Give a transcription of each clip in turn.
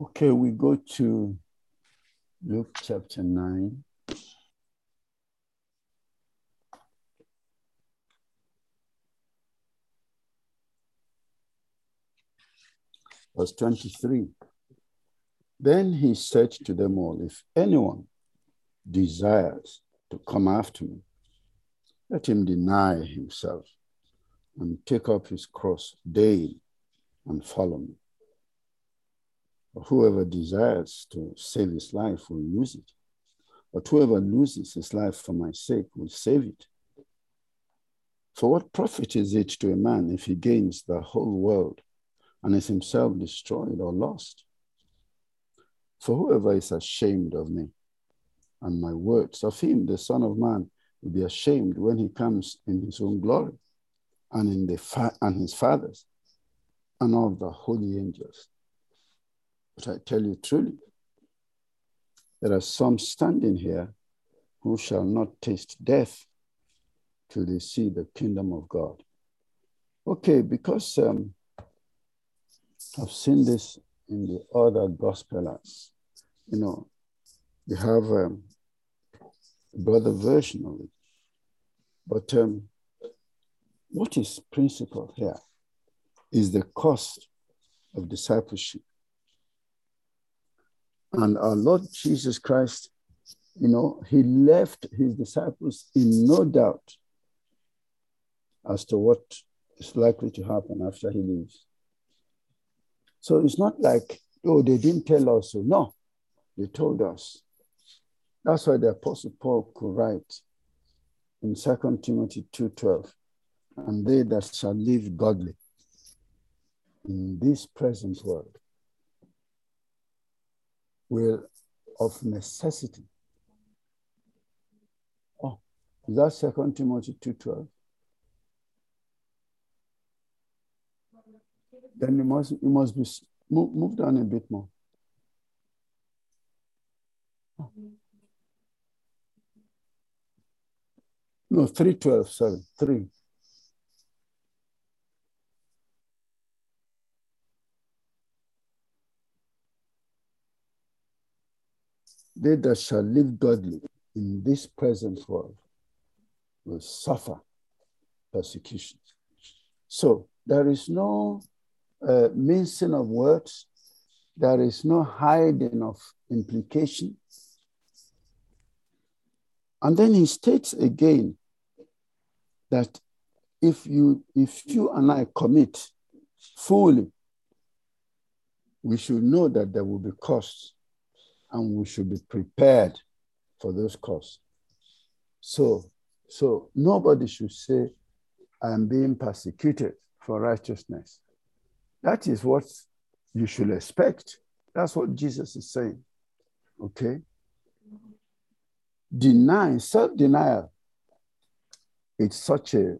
Okay, we go to Luke chapter 9. Verse 23. Then he said to them all, if anyone desires to come after me, let him deny himself and take up his cross daily and follow me. Whoever desires to save his life will lose it, but whoever loses his life for my sake will save it. For what profit is it to a man if he gains the whole world and is himself destroyed or lost? For whoever is ashamed of me and my words, of him the Son of Man will be ashamed when he comes in his own glory and in his Father's and of the holy angels. But I tell you truly, there are some standing here who shall not taste death till they see the kingdom of God. Okay, because I've seen this in the other gospelers, you know, they have a brother version of it. But what is principle here is the cost of discipleship. And our Lord Jesus Christ, you know, he left his disciples in no doubt as to what is likely to happen after he leaves. So it's not like, oh, they didn't tell us. No, they told us. That's why the Apostle Paul could write in 2 Timothy 2:12, and they that shall live godly in this present world will of necessity. Oh, is that 2 Timothy 2:12? Then it must be move down a bit more. Oh. No, 3:12, sorry, 3. They that shall live godly in this present world will suffer persecution. So there is no mincing of words. There is no hiding of implication. And then he states again that if you and I commit fully, we should know that there will be costs, and we should be prepared for those costs. So nobody should say, I am being persecuted for righteousness. That is what you should expect. That's what Jesus is saying, okay? Self-denial, it's such a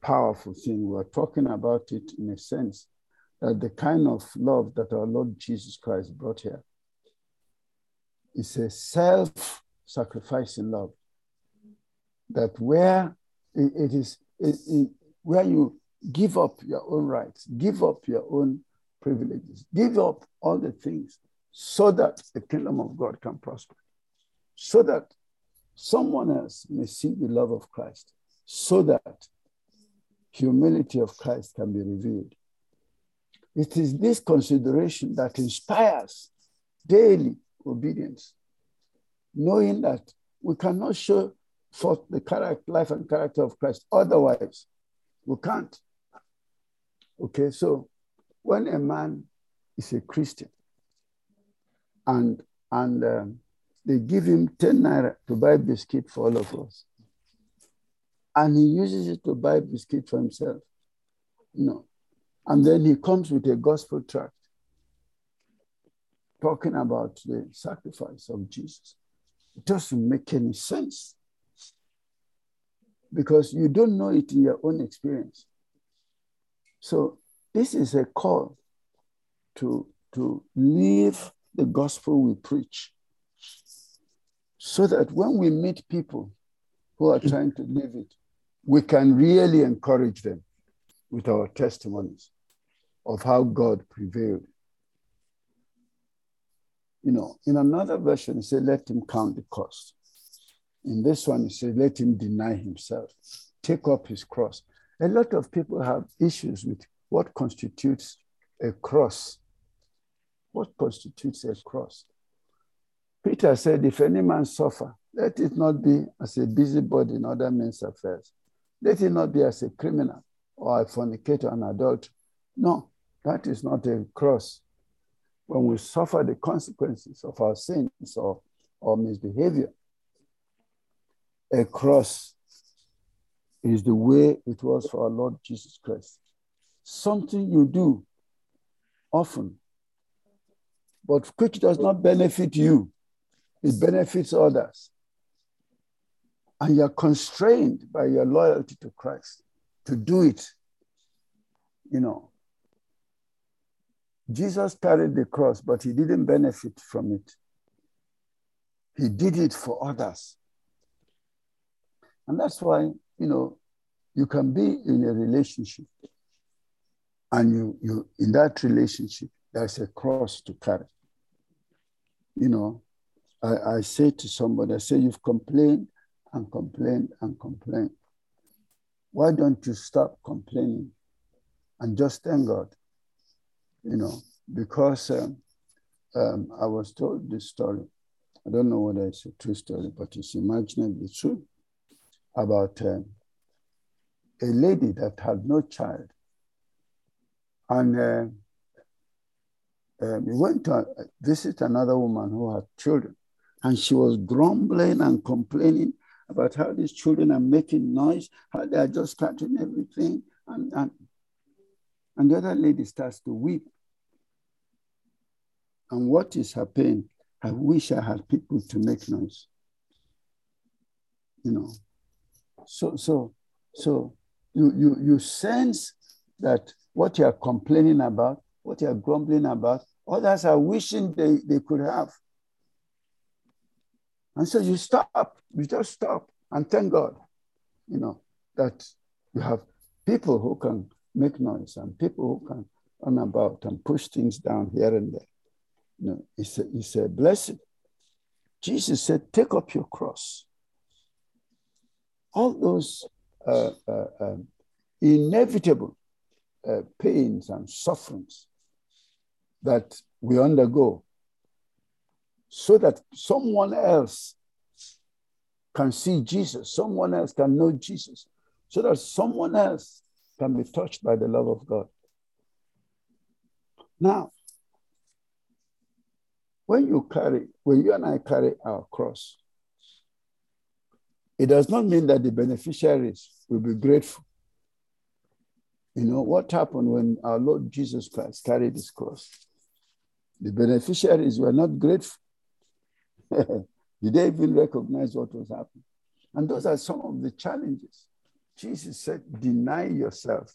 powerful thing. We're talking about it in a sense that the kind of love that our Lord Jesus Christ brought here, it's a self-sacrificing love that where it is where you give up your own rights, give up your own privileges, give up all the things so that the kingdom of God can prosper, so that someone else may see the love of Christ, so that humility of Christ can be revealed. It is this consideration that inspires daily obedience, knowing that we cannot show forth the life and character of Christ otherwise. We can't. Okay, so when a man is a Christian and they give him 10 naira to buy biscuit for all of us, and he uses it to buy biscuit for himself, you know, and then he comes with a gospel tract talking about the sacrifice of Jesus, it doesn't make any sense because you don't know it in your own experience. So this is a call to live the gospel we preach so that when we meet people who are trying to live it, we can really encourage them with our testimonies of how God prevailed You know, in another version, it says, let him count the cost. In this one, it says, let him deny himself, take up his cross. A lot of people have issues with what constitutes a cross. What constitutes a cross? Peter said, if any man suffer, let it not be as a busybody in other men's affairs. Let it not be as a criminal or a fornicator, an adult. No, that is not a cross. When we suffer the consequences of our sins or misbehavior, a cross is the way it was for our Lord Jesus Christ. Something you do often, but which does not benefit you. It benefits others. And you're constrained by your loyalty to Christ to do it. You know, Jesus carried the cross, but he didn't benefit from it. He did it for others. And that's why, you know, you can be in a relationship and you in that relationship, there's a cross to carry. You know, I say to somebody, I say, you've complained and complained and complained. Why don't you stop complaining and just thank God? You know, because I was told this story. I don't know whether it's a true story, but it's imaginably true about a lady that had no child. And we went to visit another woman who had children. And she was grumbling and complaining about how these children are making noise, how they are just cluttering everything. And the other lady starts to weep. And what is her pain? I wish I had people to make noise. You know. So you sense that what you are complaining about, what you are grumbling about, others are wishing they could have. And so you stop, you just stop and thank God, you know, that you have people who can make noise and people who can run about and push things down here and there. You know, it's a blessing. Jesus said, take up your cross. All those inevitable pains and sufferings that we undergo so that someone else can see Jesus, someone else can know Jesus, so that someone else can be touched by the love of God. Now, when you and I carry our cross, it does not mean that the beneficiaries will be grateful. You know, what happened when our Lord Jesus Christ carried his cross? The beneficiaries were not grateful. Did they even recognize what was happening? And those are some of the challenges. Jesus said, deny yourself,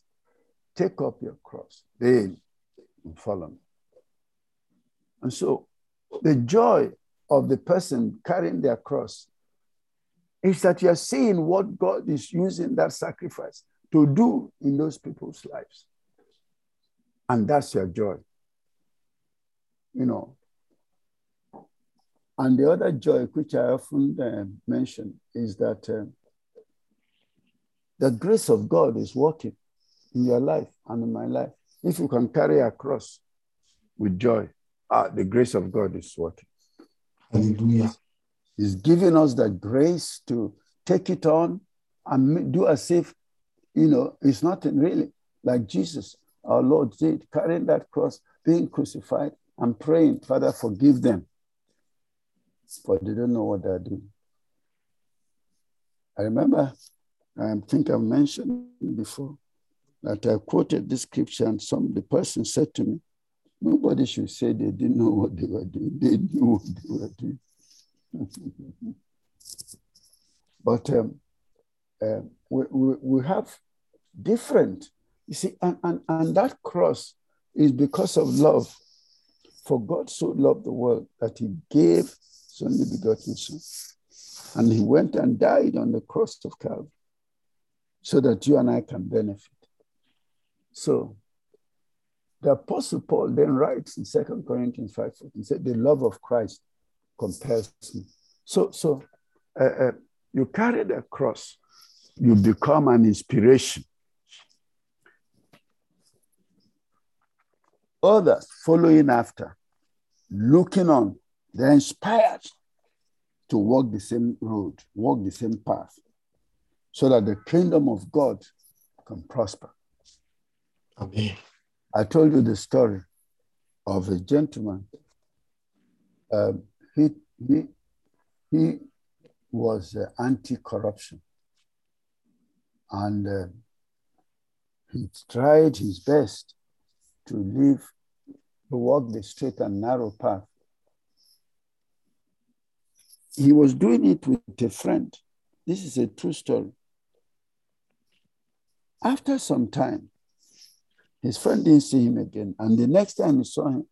take up your cross, then follow me. And so the joy of the person carrying their cross is that you're seeing what God is using that sacrifice to do in those people's lives. And that's your joy. You know, and the other joy, which I often mention, is that the grace of God is working in your life and in my life. If you can carry a cross with joy, the grace of God is working. Hallelujah. He's giving us the grace to take it on and do as if, you know, it's nothing really, like Jesus, our Lord did, carrying that cross, being crucified, and praying, Father, forgive them, for they don't know what they're doing. I remember, I think I mentioned before that I quoted this scripture and the person said to me, nobody should say they didn't know what they were doing. They knew what they were doing. But we have different, you see, and that cross is because of love. For God so loved the world that he gave his only begotten son. And he went and died on the cross of Calvary so that you and I can benefit. So The Apostle Paul then writes in 2 Corinthians 5:14, he said, the love of Christ compels me. So you carry the cross, you become an inspiration. Others following after, looking on, they're inspired to walk the same road, walk the same path, so that the kingdom of God can prosper. Amen. I told you the story of a gentleman. He was anti-corruption, and he tried his best to walk the straight and narrow path. He was doing it with a friend. This is a true story. After some time, his friend didn't see him again. And the next time he saw him,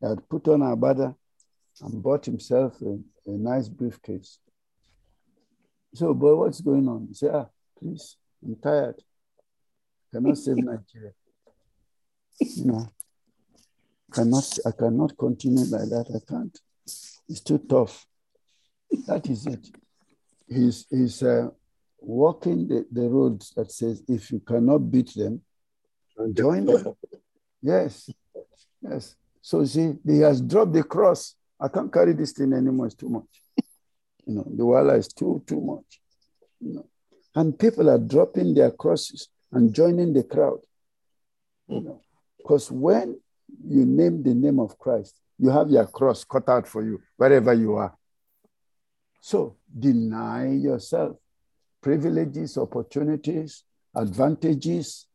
he had put on a abada and bought himself a nice briefcase. So, boy, what's going on? He said, please, I'm tired. I cannot save Nigeria. I cannot continue like that. I can't. It's too tough. That is it. He's walking the road that says, if you cannot beat them, join them. Yes. So see, he has dropped the cross. I can't carry this thing anymore. It's too much. The wala is too much. And people are dropping their crosses and joining the crowd. Because when you name the name of Christ, you have your cross cut out for you wherever you are. So deny yourself privileges, opportunities, advantages,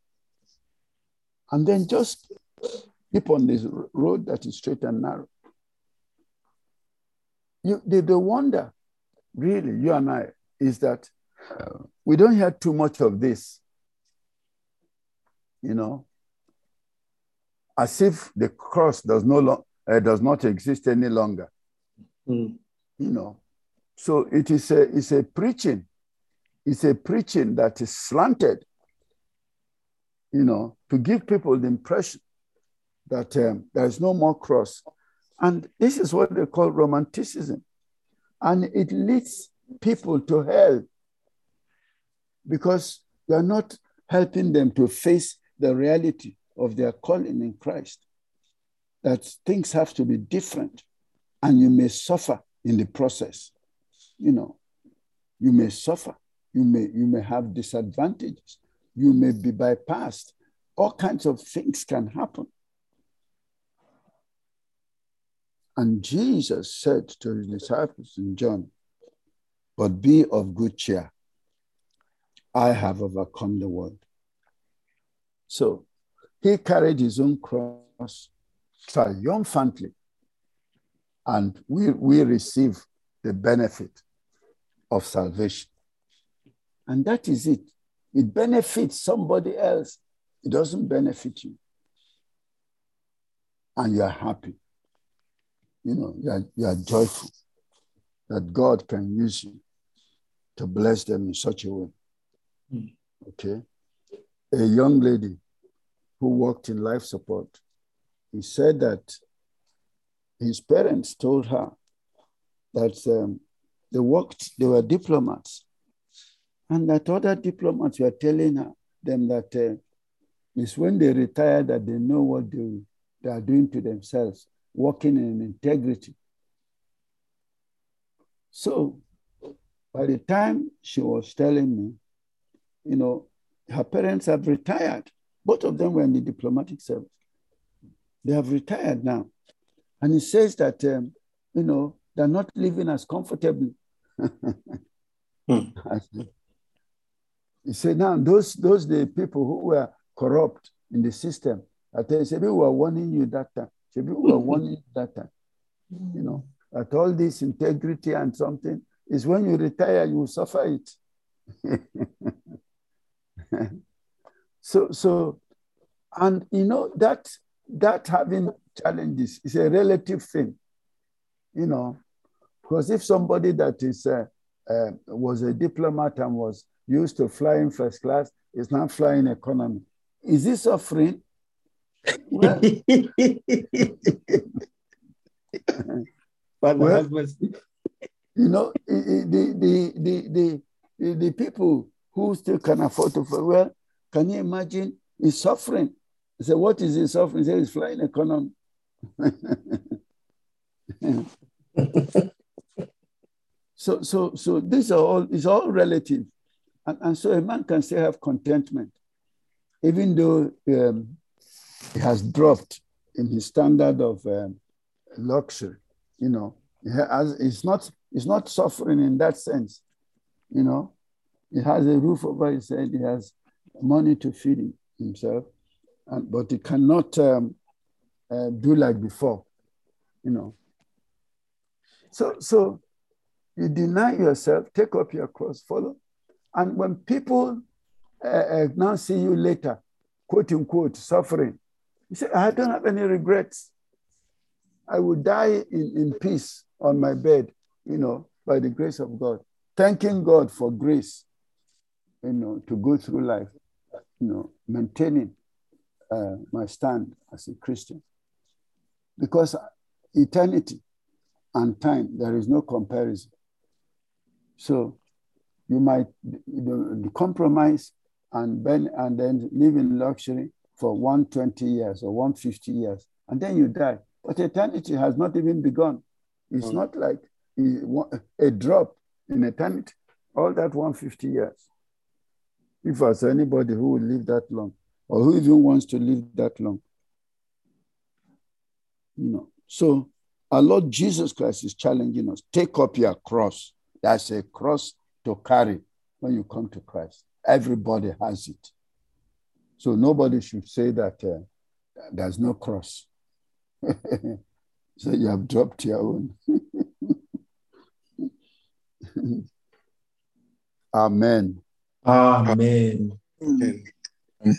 and then just keep on this road that is straight and narrow. The wonder, really, you and I, is that we don't hear too much of this. As if the cross does not exist any longer. Mm. So it's a preaching that is slanted, to give people the impression that there is no more cross, and this is what they call romanticism, and it leads people to hell because they are not helping them to face the reality of their calling in Christ, that things have to be different and you may suffer in the process. You may suffer, you may have disadvantages, you may be bypassed, all kinds of things can happen. And Jesus said to his disciples in John, but be of good cheer, I have overcome the world. So he carried his own cross triumphantly, and we receive the benefit of salvation. And that is it. It benefits somebody else. It doesn't benefit you. And you're happy. You're joyful that God can use you to bless them in such a way. Mm. Okay? A young lady who worked in life support, he said that his parents told her that they were diplomats, and that other diplomats were telling them that it's when they retire that they know what they are doing to themselves, working in integrity. So by the time she was telling me, her parents have retired. Both of them were in the diplomatic service. They have retired now. And he says that, they're not living as comfortably. He said, now those the people who were corrupt in the system, I tell you, we were warning you that time. That all this integrity and something is when you retire, you will suffer it. So, and that having challenges is a relative thing, because if somebody that is was a diplomat and was used to flying first class is now flying economy, is he suffering? Well, but well, you know, the people who still can afford to fly, well, can you imagine? He's suffering. I said, what is he suffering? He said, he's flying economy. So these are all, it's all relative. And so a man can still have contentment, even though he has dropped in his standard of luxury, you know. It's not suffering in that sense, you know. He has a roof over his head, he has money to feed himself, but he cannot do like before, you know. So you deny yourself, take up your cross, follow. And when people now see you later, quote unquote, suffering, you say, I don't have any regrets. I will die in peace on my bed, you know, by the grace of God. Thanking God for grace, you know, to go through life, you know, maintaining my stand as a Christian. Because eternity and time, there is no comparison. So you might compromise and then live in luxury for 120 years or 150 years, and then you die. But eternity has not even begun. It's not like a drop in eternity, all that 150 years. If there's anybody who will live that long, or who even wants to live that long, you know. So our Lord Jesus Christ is challenging us, take up your cross. That's a cross to carry when you come to Christ. Everybody has it. So nobody should say that there's no cross. So you have dropped your own. Amen. Amen. Amen.